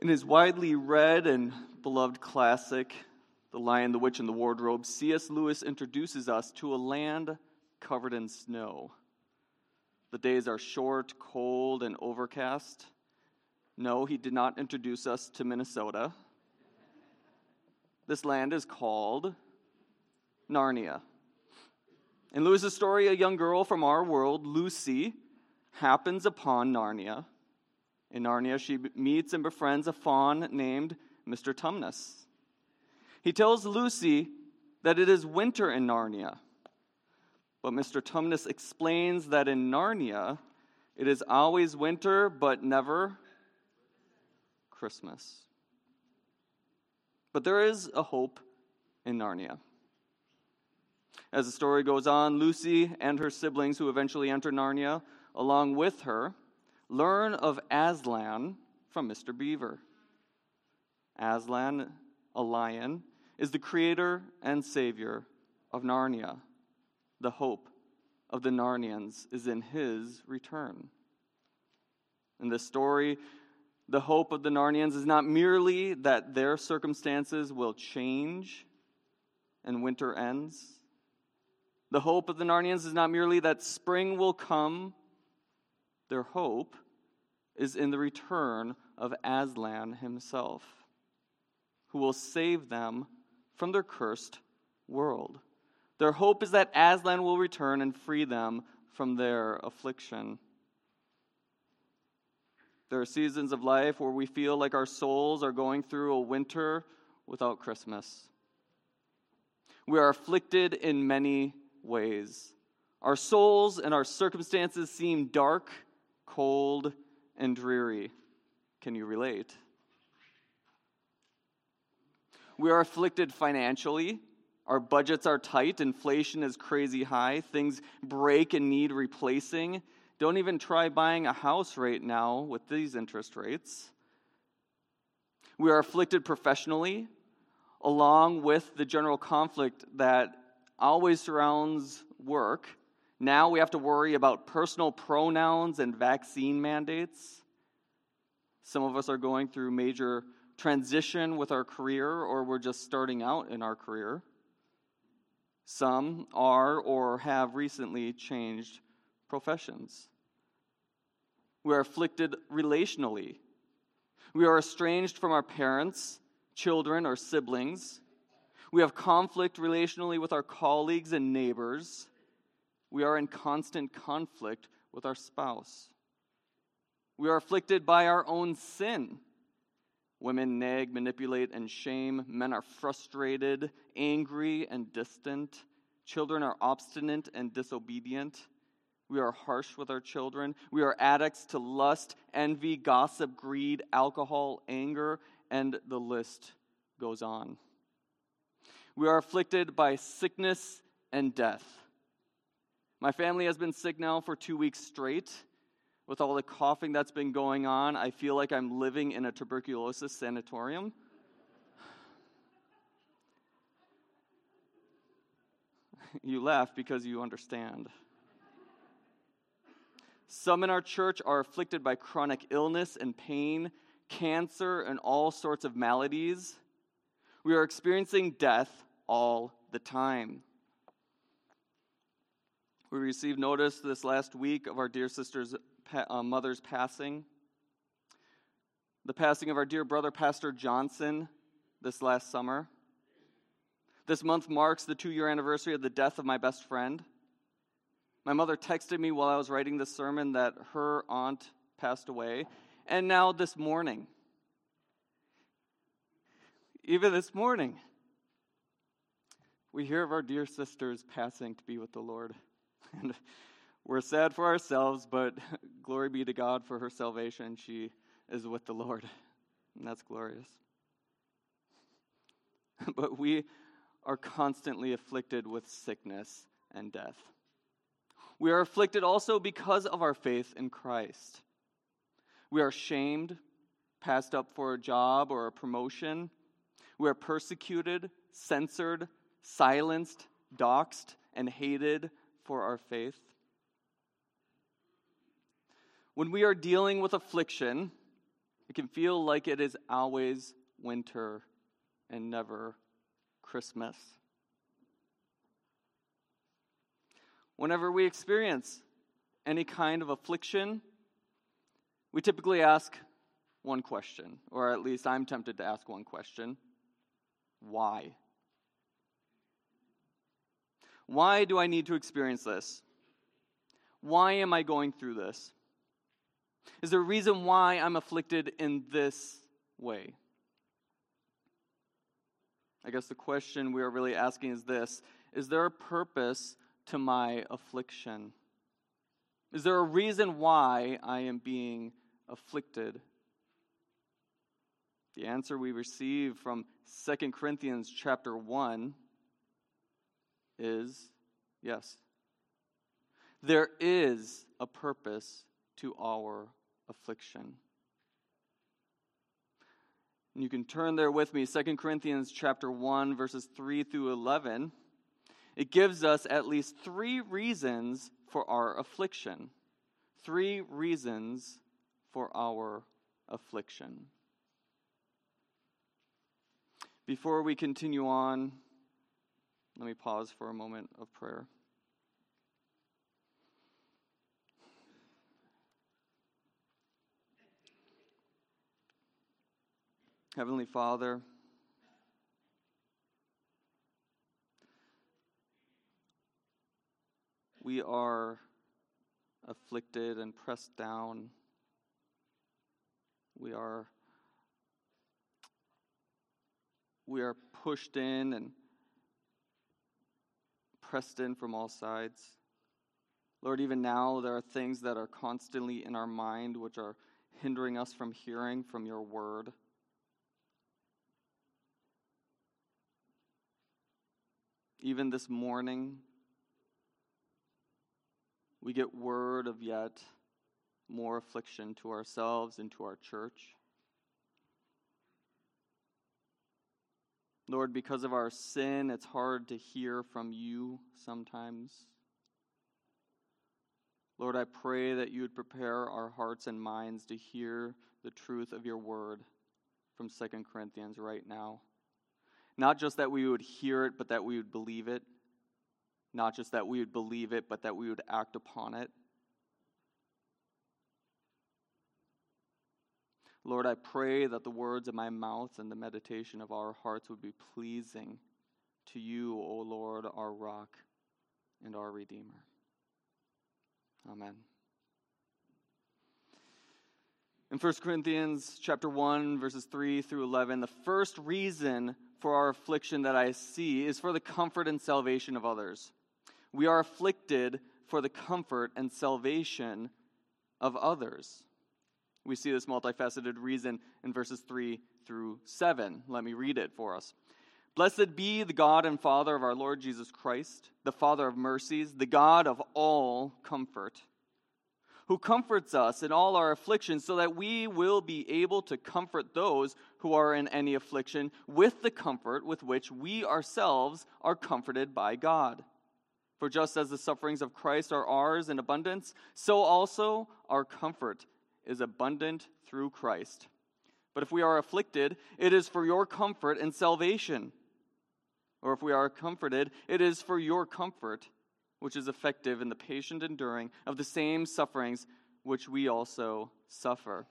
In his widely read and beloved classic, The Lion, the Witch, and the Wardrobe, C.S. Lewis introduces us to a land covered in snow. The days are short, cold, and overcast. No, he did not introduce us to Minnesota. This land is called Narnia. In Lewis's story, a young girl from our world, Lucy, happens upon Narnia. In Narnia, she meets and befriends a faun named Mr. Tumnus. He tells Lucy that it is winter in Narnia, but Mr. Tumnus explains that in Narnia, it is always winter, but never Christmas. But there is a hope in Narnia. As the story goes on, Lucy and her siblings, who eventually enter Narnia, along with her, learn of Aslan from Mr. Beaver. Aslan, a lion, is the creator and savior of Narnia. The hope of the Narnians is in his return. In this story, the hope of the Narnians is not merely that their circumstances will change and winter ends. The hope of the Narnians is not merely that spring will come. Their hope is in the return of Aslan himself, who will save them from their cursed world. Their hope is that Aslan will return and free them from their affliction. There are seasons of life where we feel like our souls are going through a winter without Christmas. We are afflicted in many ways. Our souls and our circumstances seem dark, cold, and dreary. Can you relate? We are afflicted financially. Our budgets are tight. Inflation is crazy high. Things break and need replacing. Don't even try buying a house right now with these interest rates. We are afflicted professionally, along with the general conflict that always surrounds work. Now we have to worry about personal pronouns and vaccine mandates. Some of us are going through major transition with our career, or we're just starting out in our career. Some are or have recently changed professions. We are afflicted relationally. We are estranged from our parents, children, or siblings. We have conflict relationally with our colleagues and neighbors. We are in constant conflict with our spouse. We are afflicted by our own sin. Women nag, manipulate, and shame. Men are frustrated, angry, and distant. Children are obstinate and disobedient. We are harsh with our children. We are addicts to lust, envy, gossip, greed, alcohol, anger, and the list goes on. We are afflicted by sickness and death. My family has been sick now for 2 weeks straight. With all the coughing that's been going on, I feel like I'm living in a tuberculosis sanatorium. You laugh because you understand. Some in our church are afflicted by chronic illness and pain, cancer, and all sorts of maladies. We are experiencing death all the time. We received notice this last week of our dear sister's mother's passing. The passing of our dear brother, Pastor Johnson, this last summer. This month marks the 2-year anniversary of the death of my best friend. My mother texted me while I was writing this sermon that her aunt passed away, and now this morning, we hear of our dear sister's passing to be with the Lord. And we're sad for ourselves, but glory be to God for her salvation. She is with the Lord, and that's glorious. But we are constantly afflicted with sickness and death. We are afflicted also because of our faith in Christ. We are shamed, passed up for a job or a promotion. We are persecuted, censored, silenced, doxxed, and hated for our faith. When we are dealing with affliction, It can feel like it is always winter and never Christmas. Whenever we experience any kind of affliction, we typically ask one question, or at least I'm tempted to ask one question: why? Why do I need to experience this? Why am I going through this? Is there a reason why I'm afflicted in this way? I guess the question we are really asking is this: is there a purpose to my affliction? Is there a reason why I am being afflicted? The answer we receive from 2 Corinthians chapter 1 is yes. There is a purpose to our affliction. And you can turn there with me, 2 Corinthians chapter 1, verses 3 through 11. It gives us at least three reasons for our affliction. Three reasons for our affliction. Before we continue on, let me pause for a moment of prayer. Heavenly Father, we are afflicted and pressed down. We are pushed in and pressed in from all sides. Lord, even now there are things that are constantly in our mind which are hindering us from hearing from your word. Even this morning, we get word of yet more affliction to ourselves and to our church. Lord, because of our sin, it's hard to hear from you sometimes. Lord, I pray that you would prepare our hearts and minds to hear the truth of your word from 2 Corinthians right now. Not just that we would hear it, but that we would believe it. Not just that we would believe it, but that we would act upon it. Lord, I pray that the words of my mouth and the meditation of our hearts would be pleasing to you, O Lord, our rock and our Redeemer. Amen. In 1 Corinthians chapter 1, verses 3 through 11, the first reason for our affliction that I see is for the comfort and salvation of others. We are afflicted for the comfort and salvation of others. We see this multifaceted reason in verses 3 through 7. Let me read it for us. Blessed be the God and Father of our Lord Jesus Christ, the Father of mercies, the God of all comfort, who comforts us in all our afflictions so that we will be able to comfort those who are in any affliction with the comfort with which we ourselves are comforted by God. For just as the sufferings of Christ are ours in abundance, so also our comfort is abundant through Christ. But if we are afflicted, it is for your comfort and salvation. Or if we are comforted, it is for your comfort, which is effective in the patient enduring of the same sufferings which we also suffer.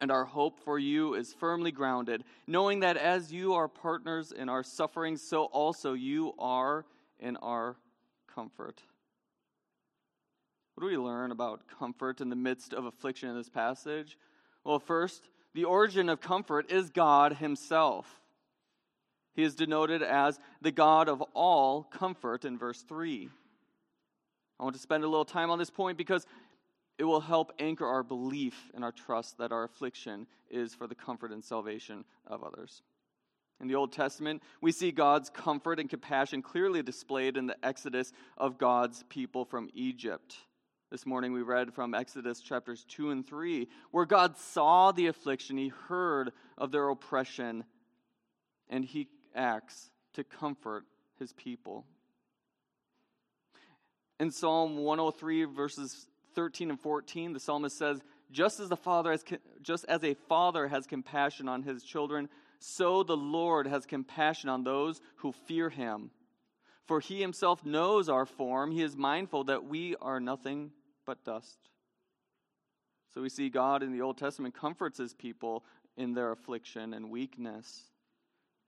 And our hope for you is firmly grounded, knowing that as you are partners in our sufferings, so also you are in our comfort. What do we learn about comfort in the midst of affliction in this passage? Well, first, the origin of comfort is God himself. He is denoted as the God of all comfort in verse 3. I want to spend a little time on this point because it will help anchor our belief and our trust that our affliction is for the comfort and salvation of others. In the Old Testament, we see God's comfort and compassion clearly displayed in the exodus of God's people from Egypt. This morning we read from Exodus chapters 2 and 3, where God saw the affliction, he heard of their oppression, and he acts to comfort his people. In Psalm 103, verses 13 and 14, the psalmist says, Just as a father has compassion on his children, so the Lord has compassion on those who fear him. For he himself knows our form. He is mindful that we are nothing but dust. So we see God in the Old Testament comforts his people in their affliction and weakness.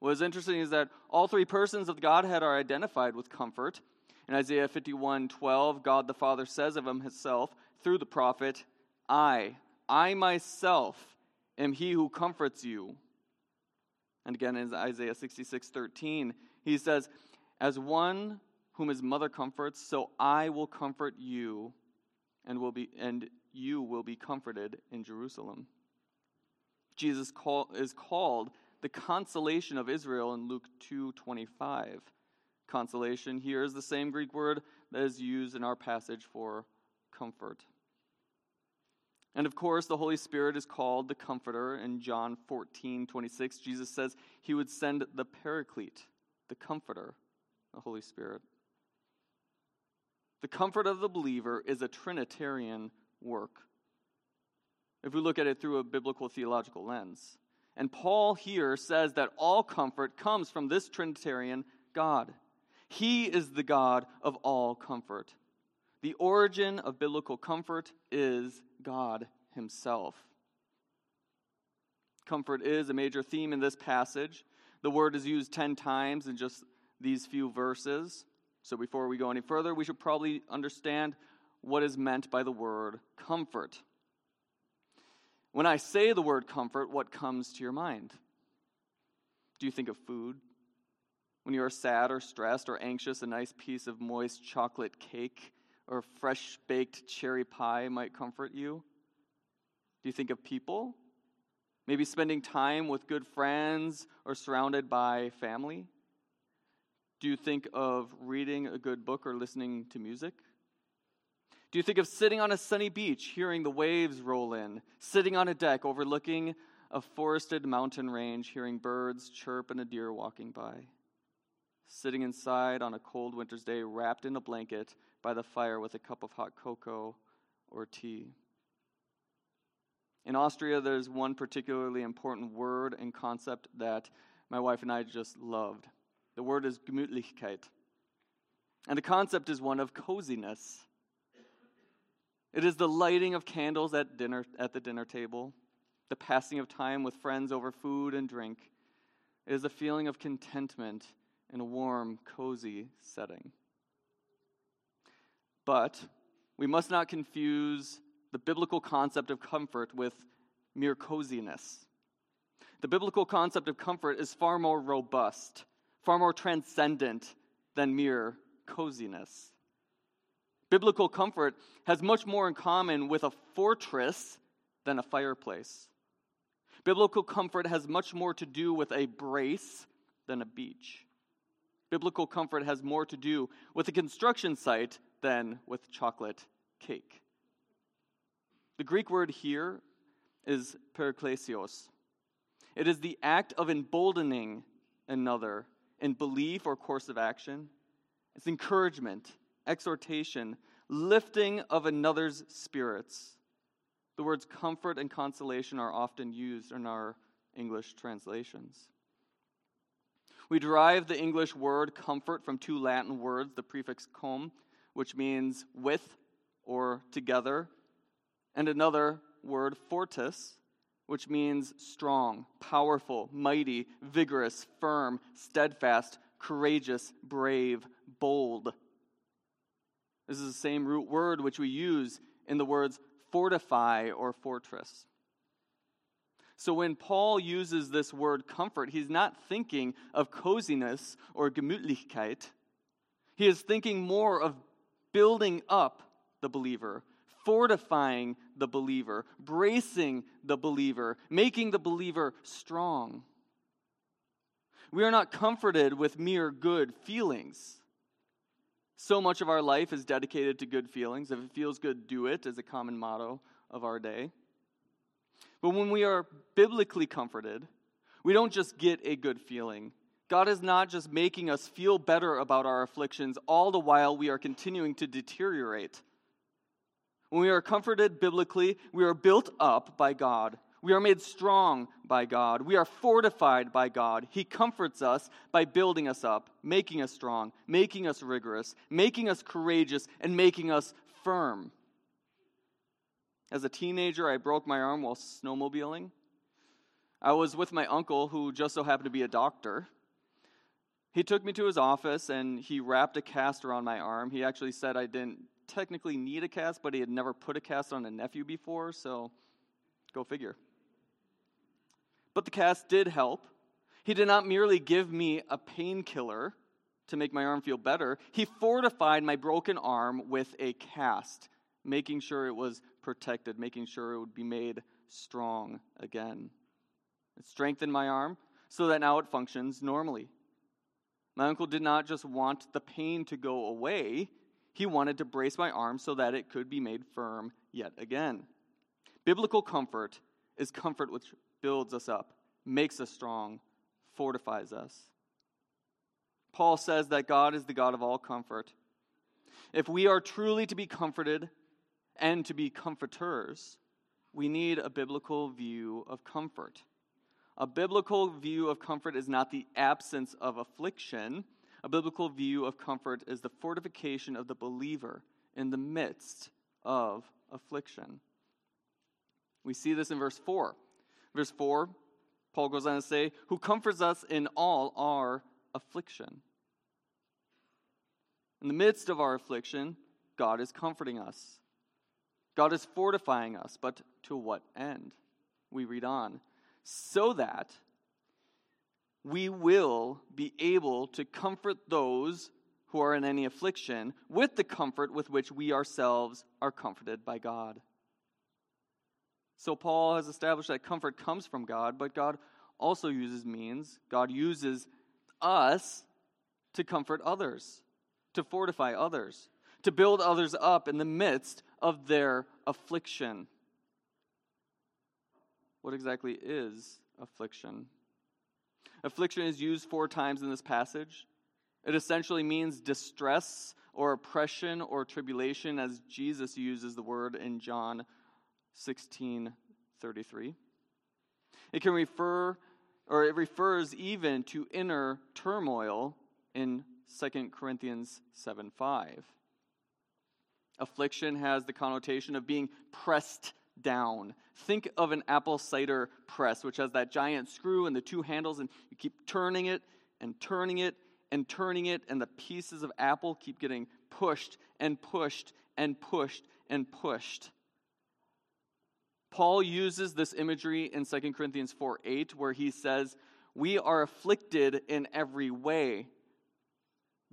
What is interesting is that all three persons of the Godhead are identified with comfort. In Isaiah 51:12, God the Father says of him himself through the prophet, I myself am he who comforts you. And again in Isaiah 66:13, he says, as one whom his mother comforts, so I will comfort you, and you will be comforted in Jerusalem. Jesus is called the consolation of Israel in Luke 2:25. Consolation here is the same Greek word that is used in our passage for comfort. And of course, the Holy Spirit is called the Comforter. In John 14:26, Jesus says he would send the Paraclete, the Comforter, the Holy Spirit. The comfort of the believer is a Trinitarian work, if we look at it through a biblical theological lens. And Paul here says that all comfort comes from this Trinitarian God. He is the God of all comfort. The origin of biblical comfort is God himself. Comfort is a major theme in this passage. The word is used 10 times in just these few verses. So before we go any further, we should probably understand what is meant by the word comfort. When I say the word comfort, what comes to your mind? Do you think of food? When you are sad or stressed or anxious, a nice piece of moist chocolate cake or fresh-baked cherry pie might comfort you. Do you think of people? Maybe spending time with good friends or surrounded by family? Do you think of reading a good book or listening to music? Do you think of sitting on a sunny beach, hearing the waves roll in, sitting on a deck overlooking a forested mountain range, hearing birds chirp and a deer walking by, sitting inside on a cold winter's day, wrapped in a blanket by the fire with a cup of hot cocoa or tea? In Austria, there's one particularly important word and concept that my wife and I just loved. The word is Gemütlichkeit, and the concept is one of coziness. It is the lighting of candles at the dinner table, the passing of time with friends over food and drink. It is a feeling of contentment in a warm, cozy setting. But we must not confuse the biblical concept of comfort with mere coziness. The biblical concept of comfort is far more robust, far more transcendent than mere coziness. Biblical comfort has much more in common with a fortress than a fireplace. Biblical comfort has much more to do with a brace than a beach. Biblical comfort has more to do with a construction site than with chocolate cake. The Greek word here is paraklesis. It is the act of emboldening another in belief or course of action. It's encouragement, exhortation, lifting of another's spirits. The words comfort and consolation are often used in our English translations. We derive the English word comfort from 2 Latin words, the prefix com, which means with or together, and another word fortis, which means strong, powerful, mighty, vigorous, firm, steadfast, courageous, brave, bold. This is the same root word which we use in the words fortify or fortress. So when Paul uses this word comfort, he's not thinking of coziness or Gemütlichkeit. He is thinking more of building up the believer, fortifying the believer, bracing the believer, making the believer strong. We are not comforted with mere good feelings. So much of our life is dedicated to good feelings. If it feels good, do it, is a common motto of our day. But when we are biblically comforted, we don't just get a good feeling. God is not just making us feel better about our afflictions, all the while we are continuing to deteriorate. When we are comforted biblically, we are built up by God. We are made strong by God. We are fortified by God. He comforts us by building us up, making us strong, making us rigorous, making us courageous, and making us firm. As a teenager, I broke my arm while snowmobiling. I was with my uncle, who just so happened to be a doctor. He took me to his office, and he wrapped a cast around my arm. He actually said I didn't technically need a cast, but he had never put a cast on a nephew before, so go figure. But the cast did help. He did not merely give me a painkiller to make my arm feel better. He fortified my broken arm with a cast, making sure it was protected, making sure it would be made strong again. It strengthened my arm so that now it functions normally. My uncle did not just want the pain to go away. He wanted to brace my arm so that it could be made firm yet again. Biblical comfort is comfort which builds us up, makes us strong, fortifies us. Paul says that God is the God of all comfort. If we are truly to be comforted and to be comforters, we need a biblical view of comfort. A biblical view of comfort is not the absence of affliction. A biblical view of comfort is the fortification of the believer in the midst of affliction. We see this in verse 4. Verse 4, Paul goes on to say, "Who comforts us in all our affliction." In the midst of our affliction, God is comforting us. God is fortifying us, but to what end? We read on. So that we will be able to comfort those who are in any affliction with the comfort with which we ourselves are comforted by God. So Paul has established that comfort comes from God, but God also uses means. God uses us to comfort others, to fortify others, to build others up in the midst of their affliction. What exactly is affliction? Affliction is used 4 times in this passage. It essentially means distress or oppression or tribulation, as Jesus uses the word in John 16:33. It can refer, or it refers even to inner turmoil in 2 Corinthians 7:5. Affliction has the connotation of being pressed down. Think of an apple cider press, which has that giant screw and the 2 handles, and you keep turning it and turning it and turning it, and the pieces of apple keep getting pushed and pushed and pushed and pushed. Paul uses this imagery in 2 Corinthians 4:8, where he says, "We are afflicted in every way."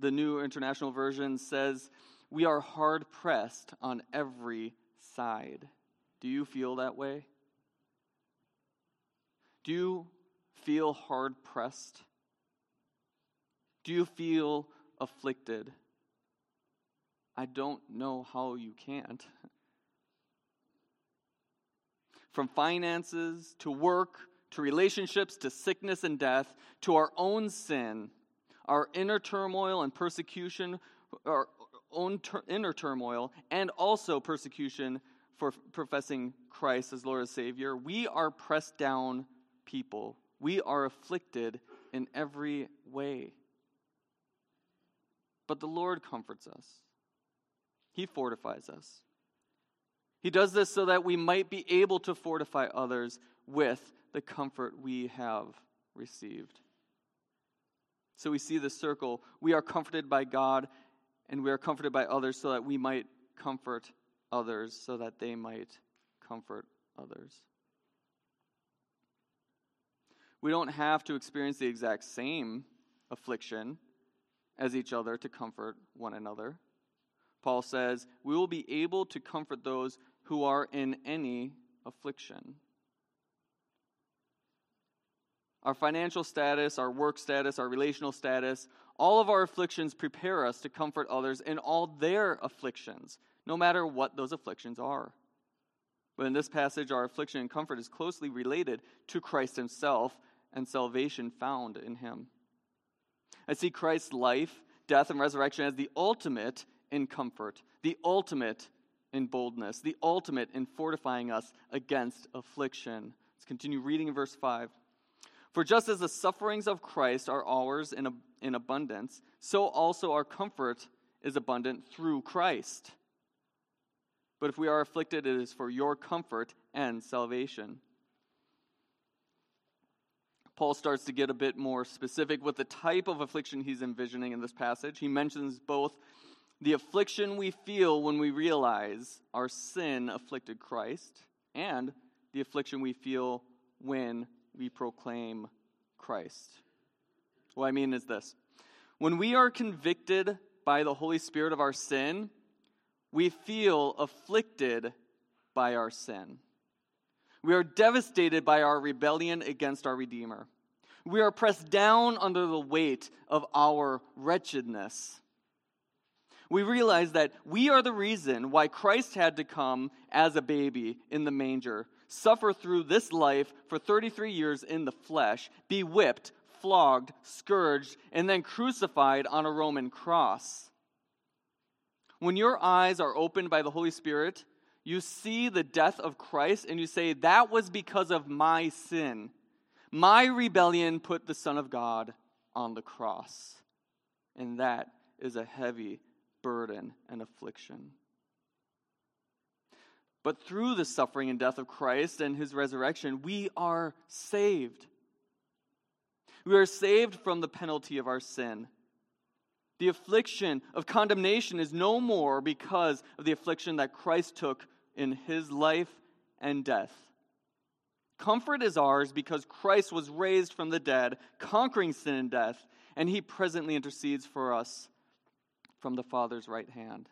The New International Version says, "We are hard pressed on every side." Do you feel that way? Do you feel hard-pressed? Do you feel afflicted? I don't know how you can't. From finances, to work, to relationships, to sickness and death, to our own sin, our inner turmoil and persecution, our own inner turmoil, and also persecution for professing Christ as Lord and Savior, we are pressed down people. We are afflicted in every way. But the Lord comforts us. He fortifies us. He does this so that we might be able to fortify others with the comfort we have received. So we see this circle. We are comforted by God, and we are comforted by others so that we might comfort others, so that they might comfort others. We don't have to experience the exact same affliction as each other to comfort one another. Paul says, we will be able to comfort those who are in any affliction. Our financial status, our work status, our relational status, all of our afflictions prepare us to comfort others in all their afflictions, no matter what those afflictions are. But in this passage, our affliction and comfort is closely related to Christ himself and salvation found in him. I see Christ's life, death, and resurrection as the ultimate in comfort, the ultimate in boldness, the ultimate in fortifying us against affliction. Let's continue reading in verse 5. For just as the sufferings of Christ are ours in abundance, so also our comfort is abundant through Christ. But if we are afflicted, it is for your comfort and salvation. Paul starts to get a bit more specific with the type of affliction he's envisioning in this passage. He mentions both the affliction we feel when we realize our sin afflicted Christ, and the affliction we feel when we proclaim Christ. What I mean is this. When we are convicted by the Holy Spirit of our sin, we feel afflicted by our sin. We are devastated by our rebellion against our Redeemer. We are pressed down under the weight of our wretchedness. We realize that we are the reason why Christ had to come as a baby in the manger, suffer through this life for 33 years in the flesh, be whipped, flogged, scourged, and then crucified on a Roman cross. When your eyes are opened by the Holy Spirit, you see the death of Christ and you say, that was because of my sin. My rebellion put the Son of God on the cross. And that is a heavy burden and affliction. But through the suffering and death of Christ and his resurrection, we are saved. We are saved from the penalty of our sin. The affliction of condemnation is no more because of the affliction that Christ took in his life and death. Comfort is ours because Christ was raised from the dead, conquering sin and death, and he presently intercedes for us from the Father's right hand.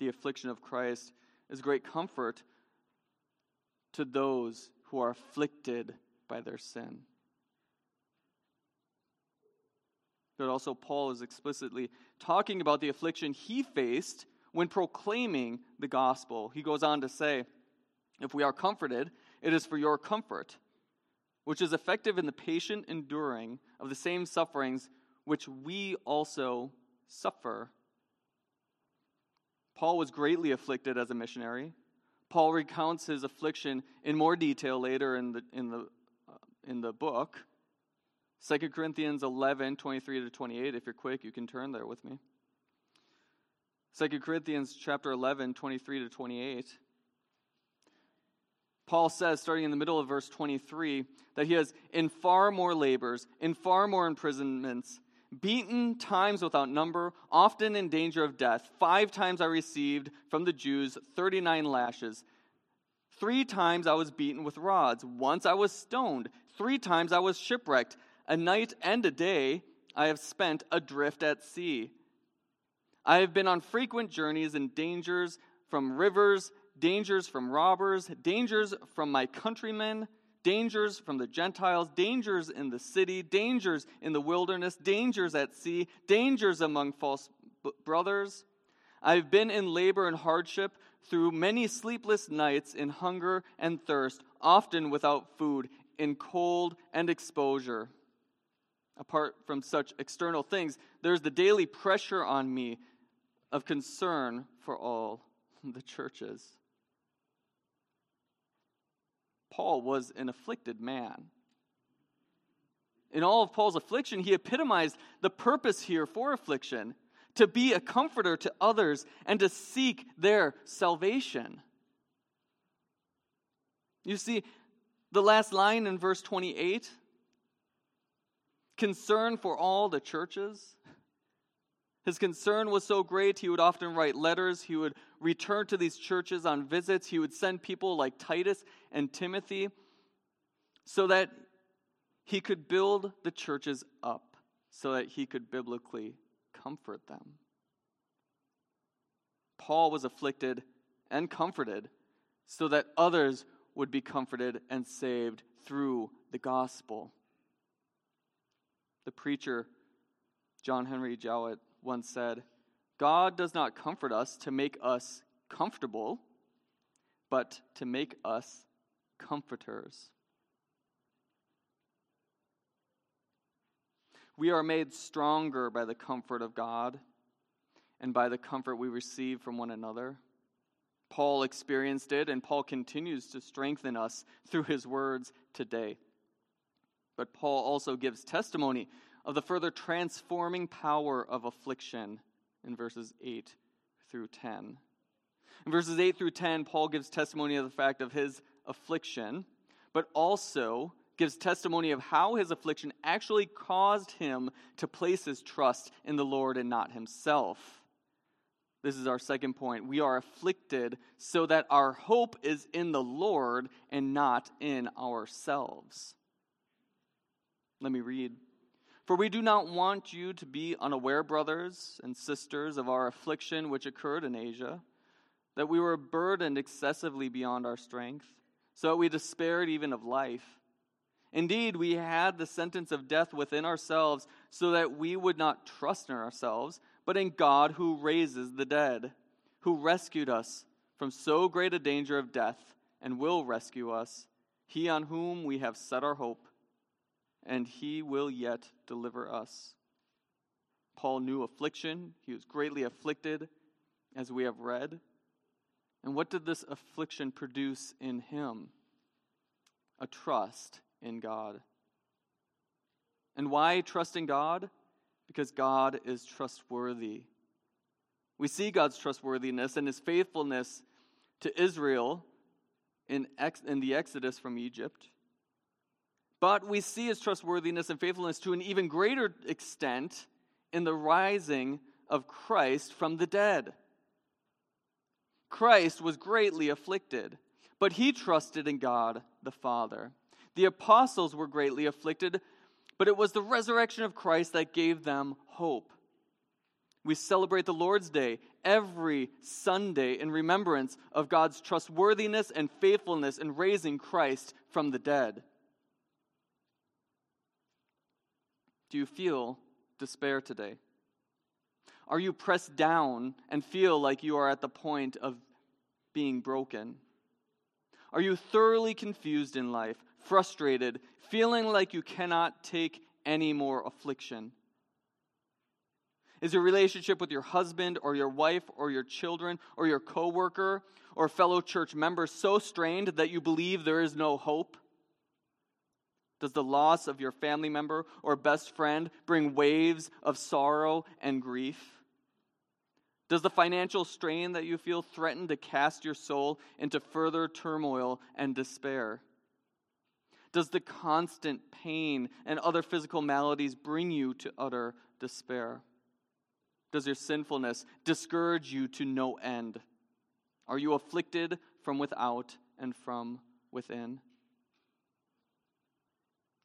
The affliction of Christ is great comfort to those who are afflicted by their sin. But also Paul is explicitly talking about the affliction he faced when proclaiming the gospel. He goes on to say, if we are comforted, it is for your comfort, which is effective in the patient enduring of the same sufferings which we also suffer. Paul was greatly afflicted as a missionary. Paul recounts his affliction in more detail later in the book. 2 Corinthians 11, 23-28, if you're quick, you can turn there with me. 2 Corinthians chapter 11, 23-28. Paul says, starting in the middle of verse 23, that he has in far more labors, in far more imprisonments, beaten times without number, often in danger of death. 5 times I received from the Jews 39 lashes. 3 times I was beaten with rods. Once I was stoned. 3 times I was shipwrecked. A night and a day I have spent adrift at sea. I have been on frequent journeys and dangers from rivers, dangers from robbers, dangers from my countrymen, dangers from the Gentiles, dangers in the city, dangers in the wilderness, dangers at sea, dangers among false brothers. I have been in labor and hardship through many sleepless nights in hunger and thirst, often without food, in cold and exposure. Apart from such external things, there's the daily pressure on me of concern for all the churches. Paul was an afflicted man. In all of Paul's affliction, he epitomized the purpose here for affliction, to be a comforter to others and to seek their salvation. You see, the last line in verse 28, concern for all the churches. His concern was so great, he would often write letters. He would return to these churches on visits. He would send people like Titus and Timothy so that he could build the churches up, so that he could biblically comfort them. Paul was afflicted and comforted so that others would be comforted and saved through the gospel. The preacher, John Henry Jowett, once said, God does not comfort us to make us comfortable, but to make us comforters. We are made stronger by the comfort of God, and by the comfort we receive from one another. Paul experienced it, and Paul continues to strengthen us through his words today. But Paul also gives testimony of the further transforming power of affliction in verses 8 through 10. In verses 8 through 10, Paul gives testimony of the fact of his affliction, but also gives testimony of how his affliction actually caused him to place his trust in the Lord and not himself. This is our second point. We are afflicted so that our hope is in the Lord and not in ourselves. Let me read. For we do not want you to be unaware, brothers and sisters, of our affliction which occurred in Asia, that we were burdened excessively beyond our strength, so that we despaired even of life. Indeed, we had the sentence of death within ourselves, so that we would not trust in ourselves, but in God who raises the dead, who rescued us from so great a danger of death, and will rescue us, he on whom we have set our hope, and he will yet deliver us. Paul knew affliction. He was greatly afflicted, as we have read. And what did this affliction produce in him? A trust in God. And why trust in God? Because God is trustworthy. We see God's trustworthiness and his faithfulness to Israel in the Exodus from Egypt. But we see his trustworthiness and faithfulness to an even greater extent in the rising of Christ from the dead. Christ was greatly afflicted, but he trusted in God the Father. The apostles were greatly afflicted, but it was the resurrection of Christ that gave them hope. We celebrate the Lord's Day every Sunday in remembrance of God's trustworthiness and faithfulness in raising Christ from the dead. Do you feel despair today? Are you pressed down and feel like you are at the point of being broken? Are you thoroughly confused in life? Frustrated, feeling like you cannot take any more affliction? Is your relationship with your husband or your wife or your children or your coworker or fellow church member so strained that you believe there is no hope? Does the loss of your family member or best friend bring waves of sorrow and grief? Does the financial strain that you feel threaten to cast your soul into further turmoil and despair? Does the constant pain and other physical maladies bring you to utter despair? Does your sinfulness discourage you to no end? Are you afflicted from without and from within?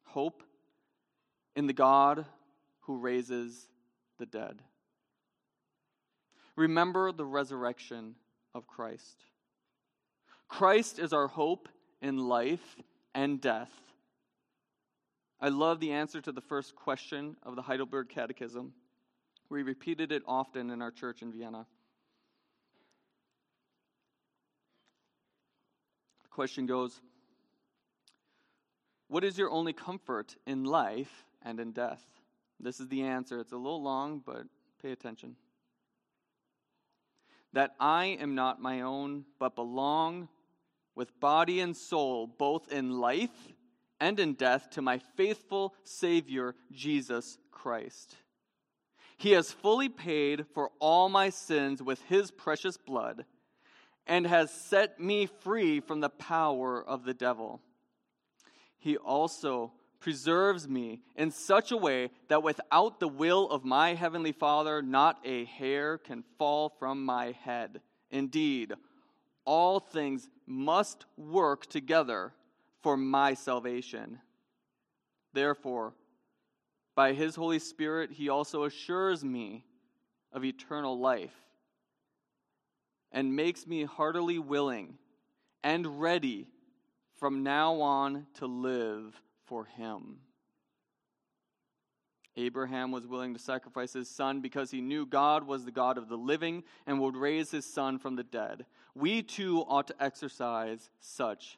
Hope in the God who raises the dead. Remember the resurrection of Christ. Christ is our hope in life and death. I love the answer to the first question of the Heidelberg Catechism. We repeated it often in our church in Vienna. The question goes, what is your only comfort in life and in death? This is the answer. It's a little long, but pay attention. That I am not my own, but belong with body and soul, both in life and in death, to my faithful Savior, Jesus Christ. He has fully paid for all my sins with his precious blood and has set me free from the power of the devil. He also preserves me in such a way that without the will of my heavenly Father, not a hair can fall from my head. Indeed, all things must work together for my salvation. Therefore, by his Holy Spirit, he also assures me of eternal life and makes me heartily willing and ready from now on to live for him. Abraham was willing to sacrifice his son because he knew God was the God of the living and would raise his son from the dead. We too ought to exercise such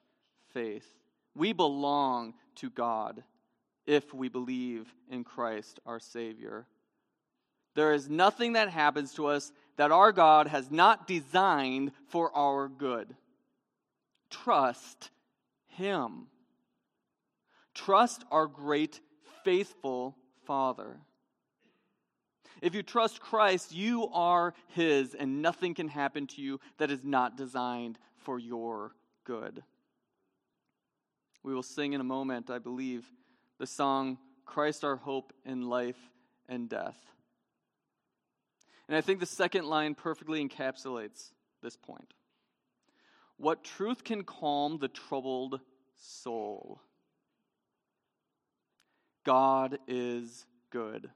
faith. We belong to God if we believe in Christ our Savior. There is nothing that happens to us that our God has not designed for our good. Trust Him. Trust our great, faithful Father. If you trust Christ, you are His, and nothing can happen to you that is not designed for your good. We will sing in a moment, I believe, the song, Christ Our Hope in Life and Death. And I think the second line perfectly encapsulates this point. What truth can calm the troubled soul? God is good.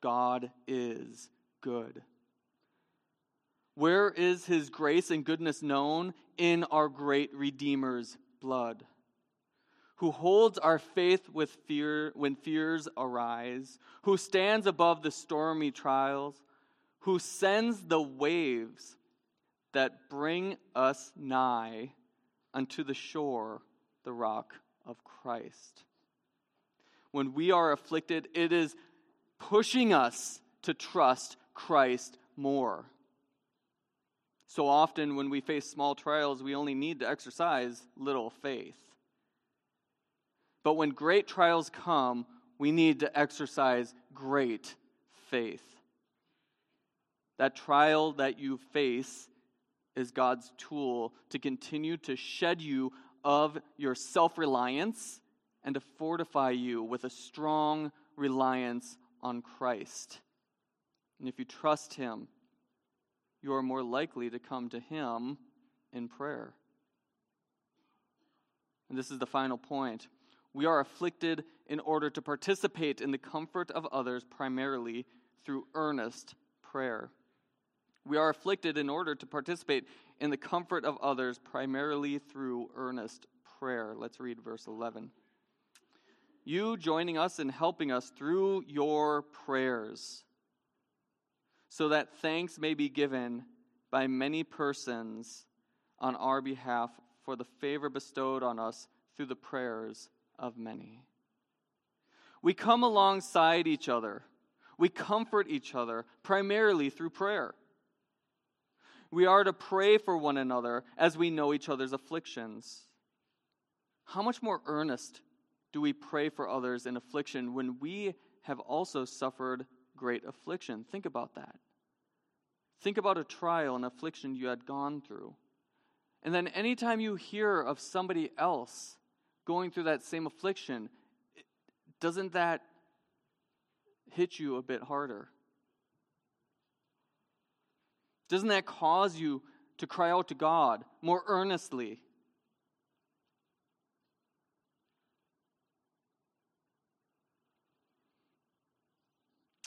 God is good. Where is His grace and goodness known? In our great Redeemer's blood, who holds our faith with fear when fears arise, who stands above the stormy trials, who sends the waves that bring us nigh unto the shore, the rock of Christ. When we are afflicted, it is pushing us to trust Christ more. So often when we face small trials, we only need to exercise little faith. But when great trials come, we need to exercise great faith. That trial that you face is God's tool to continue to shed you of your self-reliance and to fortify you with a strong reliance on Christ. And if you trust Him, you are more likely to come to Him in prayer. And this is the final point. We are afflicted in order to participate in the comfort of others, primarily through earnest prayer. We are afflicted in order to participate in the comfort of others, primarily through earnest prayer. Let's read verse 11. You joining us and helping us through your prayers, so that thanks may be given by many persons on our behalf for the favor bestowed on us through the prayers of many. We come alongside each other. We comfort each other primarily through prayer. We are to pray for one another as we know each other's afflictions. How much more earnest do we pray for others in affliction when we have also suffered great affliction? Think about that. Think about a trial and affliction you had gone through. And then anytime you hear of somebody else going through that same affliction, doesn't that hit you a bit harder? Doesn't that cause you to cry out to God more earnestly?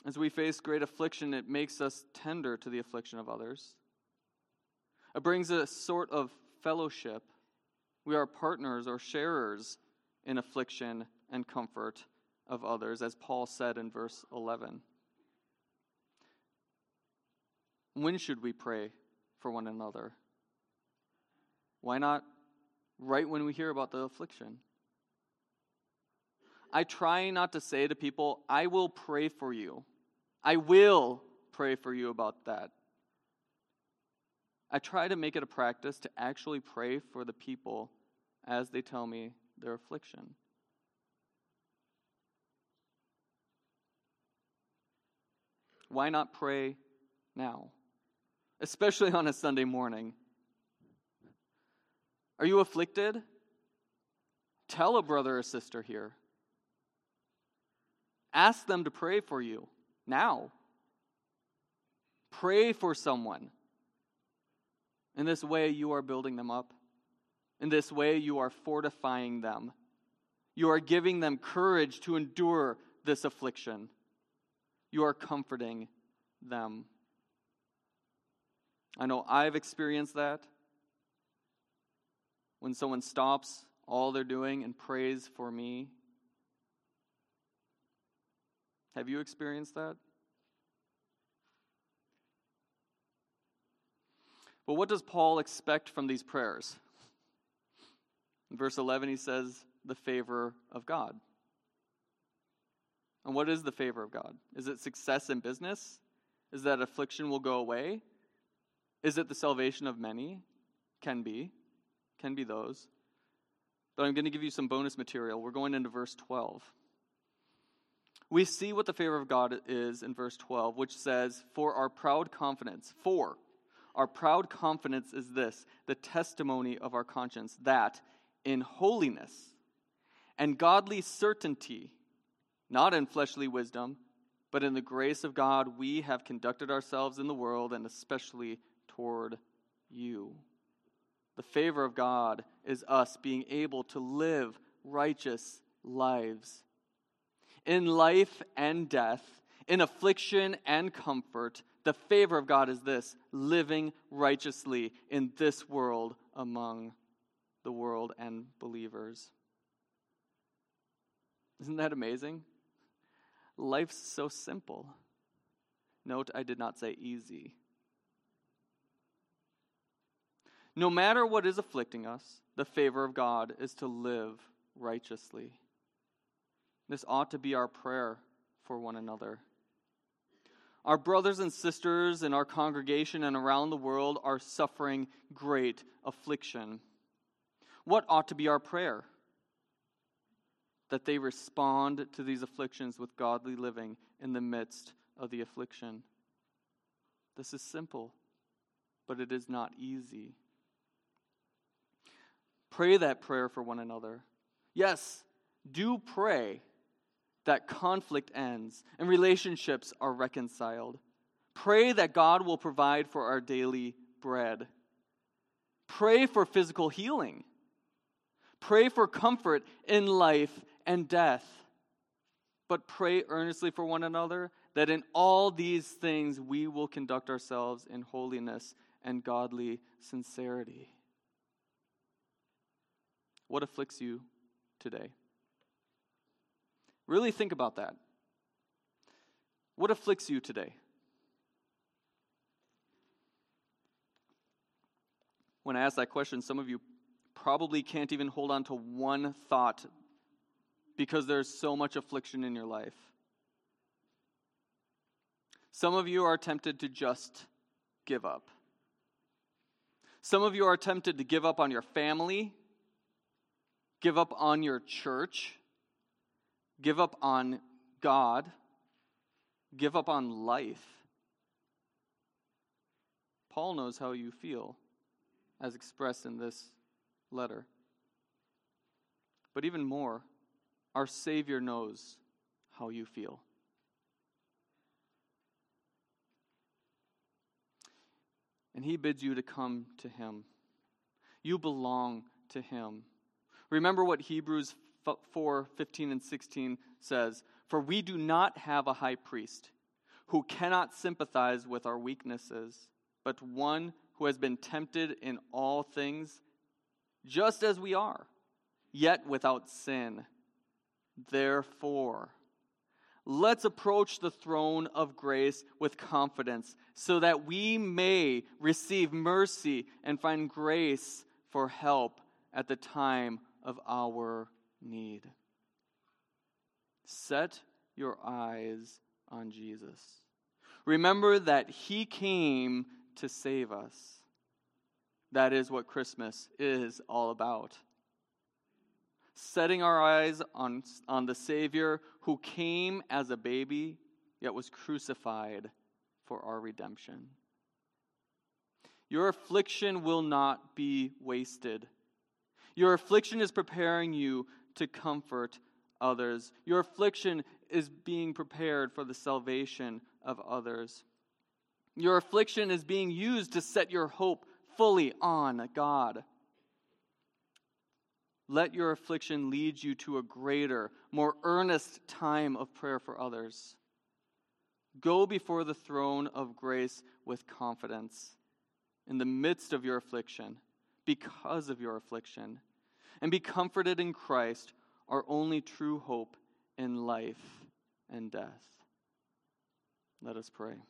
As we face great affliction, it makes us tender to the affliction of others. It brings a sort of fellowship. We are partners or sharers in affliction and comfort of others, as Paul said in verse 11. When should we pray for one another? Why not right when we hear about the affliction? I try not to say to people, I will pray for you. I will pray for you about that. I try to make it a practice to actually pray for the people as they tell me their affliction. Why not pray now? Especially on a Sunday morning. Are you afflicted? Tell a brother or sister here. Ask them to pray for you now. Pray for someone. In this way, you are building them up. In this way, you are fortifying them. You are giving them courage to endure this affliction. You are comforting them. I know I've experienced that. When someone stops all they're doing and prays for me. Have you experienced that? But what does Paul expect from these prayers? In verse 11, he says, the favor of God. And what is the favor of God? Is it success in business? is that affliction will go away? Is it the salvation of many? Can be those. But I'm going to give you some bonus material. We're going into verse 12. We see what the favor of God is in verse 12, which says, For our proud confidence is this, the testimony of our conscience, that in holiness and godly certainty, not in fleshly wisdom, but in the grace of God, we have conducted ourselves in the world and especially toward you. The favor of God is us being able to live righteous lives. In life and death, in affliction and comfort, the favor of God is this, living righteously in this world among the world and believers. Isn't that amazing? Life's so simple. Note, I did not say easy. No matter what is afflicting us, the favor of God is to live righteously. This ought to be our prayer for one another. Our brothers and sisters in our congregation and around the world are suffering great affliction. What ought to be our prayer? That they respond to these afflictions with godly living in the midst of the affliction. This is simple, but it is not easy. Pray that prayer for one another. Yes, do pray that conflict ends and relationships are reconciled. Pray that God will provide for our daily bread. Pray for physical healing. Pray for comfort in life and death. But pray earnestly for one another that in all these things we will conduct ourselves in holiness and godly sincerity. What afflicts you today? Really think about that. What afflicts you today? When I ask that question, some of you probably can't even hold on to one thought because there's so much affliction in your life. Some of you are tempted to just give up. Some of you are tempted to give up on your family, give up on your church, give up on God, give up on life. Paul knows how you feel, as expressed in this letter. But even more, our Savior knows how you feel. And he bids you to come to him. You belong to him. Remember what Hebrews 4:15 and 16 says, "For we do not have a high priest who cannot sympathize with our weaknesses, but one who has been tempted in all things, just as we are, yet without sin. Therefore, let's approach the throne of grace with confidence, so that we may receive mercy and find grace for help at the time of our need." Set your eyes on Jesus. Remember that he came to save us. That is what Christmas is all about. Setting our eyes on the Savior who came as a baby, yet was crucified for our redemption. Your affliction will not be wasted. Your affliction is preparing you to comfort others. Your affliction is being prepared for the salvation of others. Your affliction is being used to set your hope fully on God. Let your affliction lead you to a greater, more earnest time of prayer for others. Go before the throne of grace with confidence in the midst of your affliction, because of your affliction, and be comforted in Christ, our only true hope in life and death. Let us pray.